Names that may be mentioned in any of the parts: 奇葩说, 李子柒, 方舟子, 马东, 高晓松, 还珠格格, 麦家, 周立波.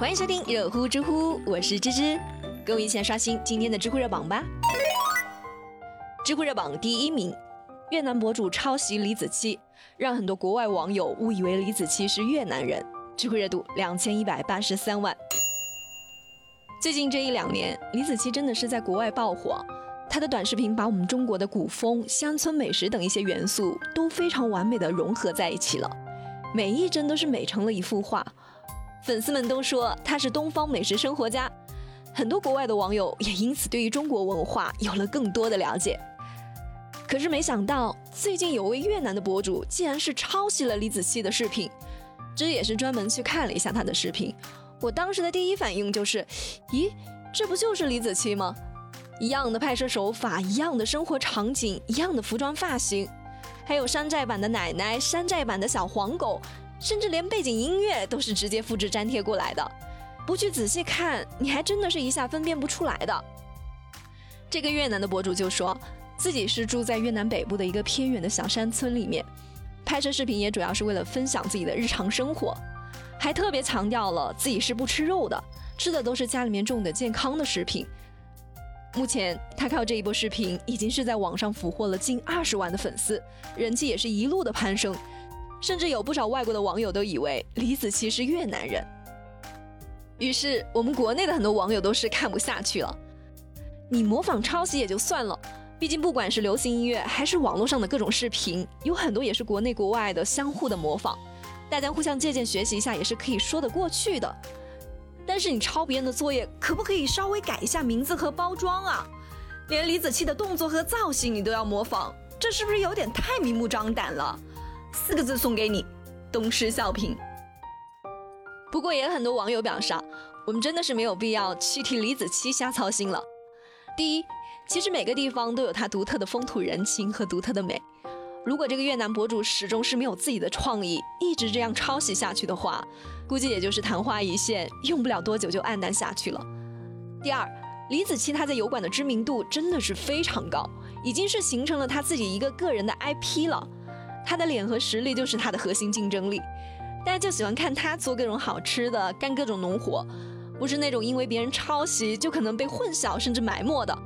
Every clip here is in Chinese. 欢迎收听热乎知乎，我是芝芝，跟我一起来刷新今天的知乎热榜吧。知乎热榜第一名，越南博主抄袭李子柒，让很多国外网友误以为李子柒是越南人。知乎热度2183万。最近这一两年，李子柒真的是在国外爆火，她的短视频把我们中国的古风、乡村美食等一些元素都非常完美的融合在一起了，每一帧都是美成了一幅画。粉丝们都说她是东方美食生活家，很多国外的网友也因此对于中国文化有了更多的了解。可是没想到，最近有位越南的博主竟然是抄袭了李子柒的视频。这也是专门去看了一下她的视频，我当时的第一反应就是，咦，这不就是李子柒吗？一样的拍摄手法，一样的生活场景，一样的服装发型，还有山寨版的奶奶，山寨版的小黄狗，甚至连背景音乐都是直接复制粘贴过来的，不去仔细看，你还真的是一下分辨不出来的。这个越南的博主就说自己是住在越南北部的一个偏远的小山村里面，拍摄视频也主要是为了分享自己的日常生活，还特别强调了自己是不吃肉的，吃的都是家里面种的健康的食品。目前他靠这一波视频已经是在网上俘获了近20万的粉丝，人气也是一路的攀升，甚至有不少外国的网友都以为李子柒是越南人。于是我们国内的很多网友都是看不下去了，你模仿抄袭也就算了，毕竟不管是流行音乐还是网络上的各种视频，有很多也是国内国外的相互的模仿，大家互相借鉴学习一下也是可以说得过去的。但是你抄别人的作业可不可以稍微改一下名字和包装啊？连李子柒的动作和造型你都要模仿，这是不是有点太明目张胆了？4个字送给你，东施效颦。不过也有很多网友表示，我们真的是没有必要去替李子柒瞎操心了。第一，其实每个地方都有它独特的风土人情和独特的美，如果这个越南博主始终是没有自己的创意，一直这样抄袭下去的话，估计也就是昙花一现，用不了多久就黯淡下去了。第二，李子柒她在油管的知名度真的是非常高，已经是形成了她自己一个个人的 IP 了，她的脸和实力就是她的核心竞争力，大家就喜欢看她做各种好吃的，干各种农活，不是那种因为别人抄袭就可能被混淆甚至埋没的。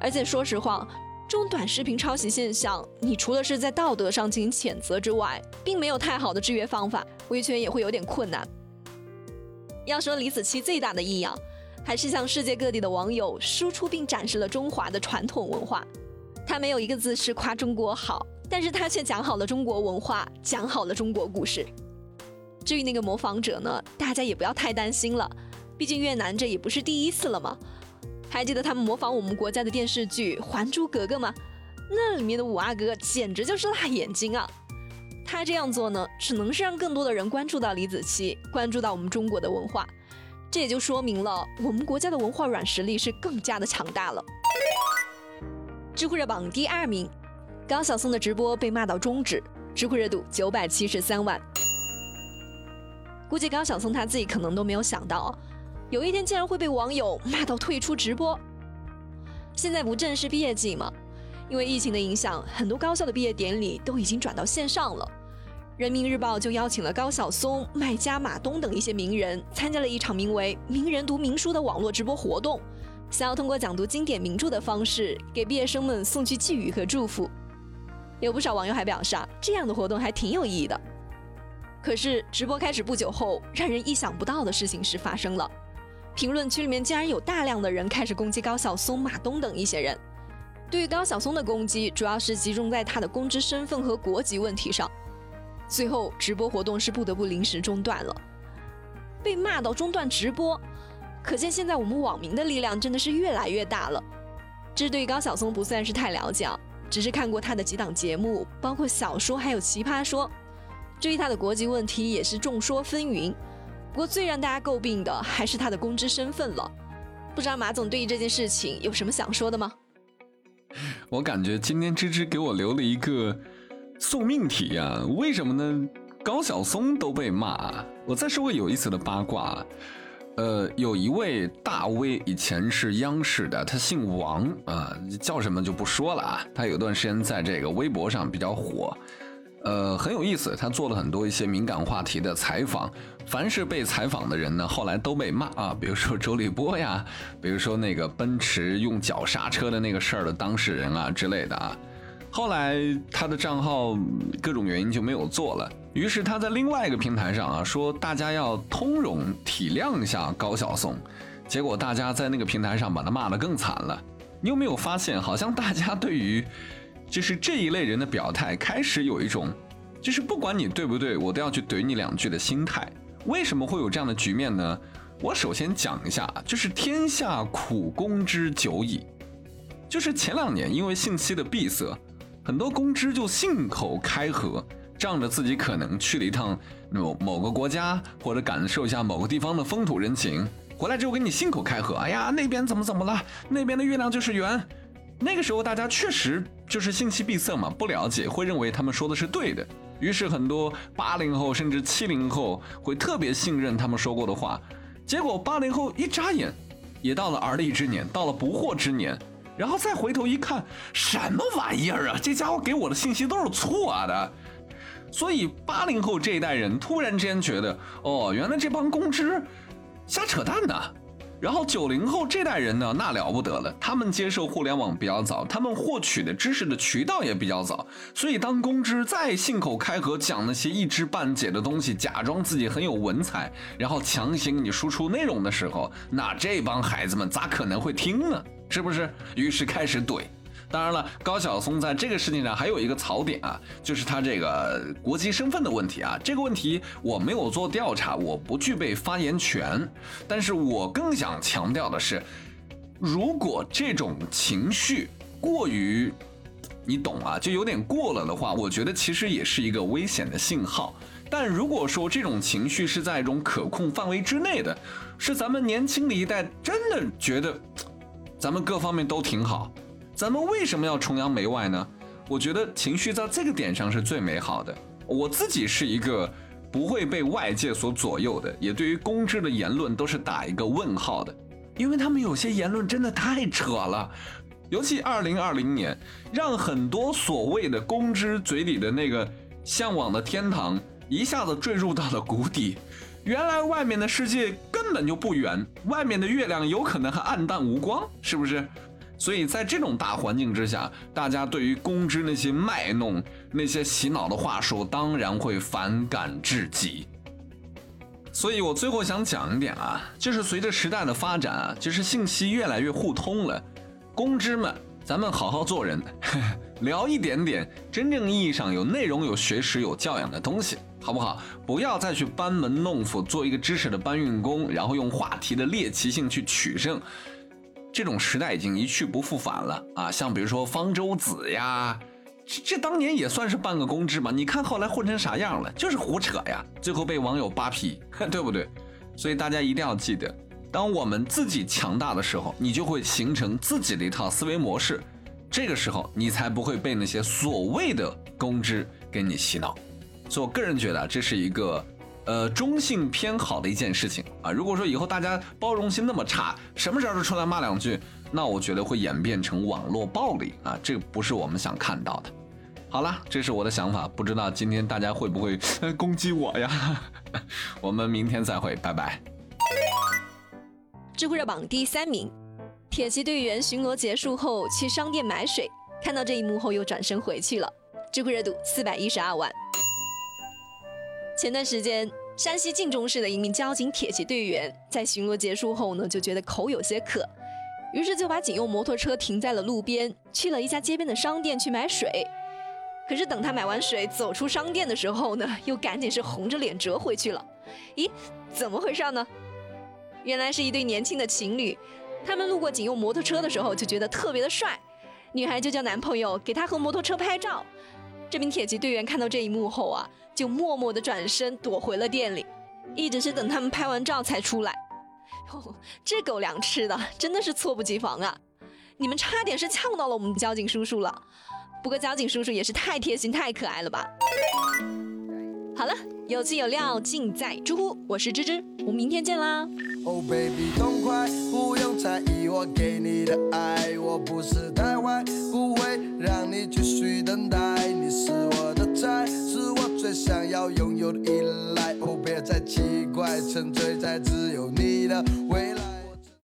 而且说实话，这种短视频抄袭现象，你除了是在道德上进行谴责之外，并没有太好的制约方法，维权也会有点困难。要说李子柒最大的异样，还是向世界各地的网友输出并展示了中华的传统文化。他没有一个字是夸中国好，但是他却讲好了中国文化，讲好了中国故事。至于那个模仿者呢，大家也不要太担心了，毕竟越南这也不是第一次了嘛。还记得他们模仿我们国家的电视剧《还珠格格》吗？那里面的五阿哥简直就是辣眼睛啊！他这样做呢，只能是让更多的人关注到李子柒，关注到我们中国的文化。这也就说明了我们国家的文化软实力是更加的强大了。知乎热榜第二名，高晓松的直播被骂到终止，知乎热度973万。估计高晓松他自己可能都没有想到，有一天竟然会被网友骂到退出直播。现在不正是毕业季吗？因为疫情的影响，很多高校的毕业典礼都已经转到线上了。人民日报就邀请了高晓松、麦家、马东等一些名人参加了一场名为名人读名书的网络直播活动，想要通过讲读经典名著的方式给毕业生们送去寄语和祝福。有不少网友还表示这样的活动还挺有意义的。可是直播开始不久后，让人意想不到的事情是发生了，评论区里面竟然有大量的人开始攻击高晓松、马东等一些人。对于高晓松的攻击主要是集中在他的公职身份和国籍问题上，最后直播活动是不得不临时中断了。被骂到中断直播，可见现在我们网民的力量真的是越来越大了。这对于高晓松不算是太了解，只是看过他的几档节目，包括小说还有奇葩说。至于他的国籍问题也是众说纷纭，不过最让大家诟病的还是他的公知身份了。不知道马总对于这件事情有什么想说的吗？我感觉今天芝芝给我留了一个宿命题啊，为什么呢？高晓松都被骂，我再说个有意思的八卦。有一位大 V 以前是央视的，他姓王叫什么就不说了啊。他有段时间在这个微博上比较火。很有意思，他做了很多一些敏感话题的采访，凡是被采访的人呢，后来都被骂啊，比如说周立波呀，比如说那个奔驰用脚刹车的那个事儿的当事人啊之类的啊。后来他的账号各种原因就没有做了，于是他在另外一个平台上啊说大家要通融体谅一下高晓松，结果大家在那个平台上把他骂得更惨了。你有没有发现，好像大家对于就是这一类人的表态开始有一种就是不管你对不对我都要去怼你两句的心态。为什么会有这样的局面呢？我首先讲一下，就是天下苦公之久矣，就是前2年因为信息的闭塞，很多公知就信口开河，仗着自己可能去了一趟某个国家或者感受一下某个地方的风土人情，回来之后给你信口开河，哎呀那边怎么了，那边的月亮就是圆。那个时候大家确实就是信息闭塞嘛，不了解，会认为他们说的是对的，于是很多80后甚至70后会特别信任他们说过的话。结果80后一眨眼也到了而立之年，到了不惑之年，然后再回头一看，什么玩意儿啊，这家伙给我的信息都是错的。所以80后这一代人突然之间觉得，哦，原来这帮公知瞎扯淡的。然后90后这代人呢，那了不得了，他们接受互联网比较早，他们获取的知识的渠道也比较早，所以当公知再信口开河讲那些一知半解的东西，假装自己很有文采，然后强行你输出内容的时候，那这帮孩子们咋可能会听呢？是不是？于是开始怼。当然了，高晓松在这个事情上还有一个槽点啊，就是他这个国籍身份的问题啊。这个问题我没有做调查，我不具备发言权。但是我更想强调的是，如果这种情绪过于，你懂啊，就有点过了的话，我觉得其实也是一个危险的信号。但如果说这种情绪是在一种可控范围之内的，是咱们年轻的一代真的觉得咱们各方面都挺好，咱们为什么要崇洋媚外呢？我觉得情绪在这个点上是最美好的。我自己是一个不会被外界所左右的，也对于公知的言论都是打一个问号的，因为他们有些言论真的太扯了。尤其2020年，让很多所谓的公知嘴里的那个向往的天堂一下子坠入到了谷底。原来外面的世界根本就不圆，外面的月亮有可能还暗淡无光，是不是？所以在这种大环境之下，大家对于公知那些卖弄、那些洗脑的话术，当然会反感至极。所以我最后想讲一点啊，就是随着时代的发展啊，就是信息越来越互通了，公知们，咱们好好做人，聊一点点真正意义上有内容、有学识、有教养的东西，好不好？不要再去班门弄斧，做一个知识的搬运工，然后用话题的猎奇性去取胜。这种时代已经一去不复返了啊！像比如说方舟子呀，这当年也算是半个公知嘛。你看后来混成啥样了，就是胡扯呀，最后被网友扒皮，对不对？所以大家一定要记得，当我们自己强大的时候，你就会形成自己的一套思维模式，这个时候你才不会被那些所谓的公知给你洗脑。所以我个人觉得这是一个中性偏好的一件事情啊。如果说以后大家包容性那么差，什么时候都出来骂两句，那我觉得会演变成网络暴力啊，这不是我们想看到的。好了，这是我的想法，不知道今天大家会不会攻击我呀？我们明天再会，拜拜。知乎热榜第3名，铁骑队员巡逻结束后去商店买水，看到这一幕后又转身回去了。知乎热度412万。前段时间，山西晋中市的一名交警铁骑队员在巡逻结束后呢，就觉得口有些渴，于是就把警用摩托车停在了路边，去了一家街边的商店去买水。可是等他买完水走出商店的时候呢，又赶紧是红着脸折回去了。咦，怎么回事呢？原来是一对年轻的情侣，他们路过警用摩托车的时候就觉得特别的帅，女孩就叫男朋友给她和摩托车拍照。这名铁骑队员看到这一幕后啊，就默默地转身躲回了店里，一直是等他们拍完照才出来。哦，这狗粮吃的真的是猝不及防啊！你们差点是呛到了我们交警叔叔了。不过交警叔叔也是太贴心太可爱了吧。好了，有趣有料尽在知乎，我是芝芝，我们明天见啦。Oh baby 痛快，不用猜疑我给你的爱，我不是太坏，不会让你继续等待，你是我的债，是我最想要拥有的依赖。哦，别再奇怪，沉醉在只有你的。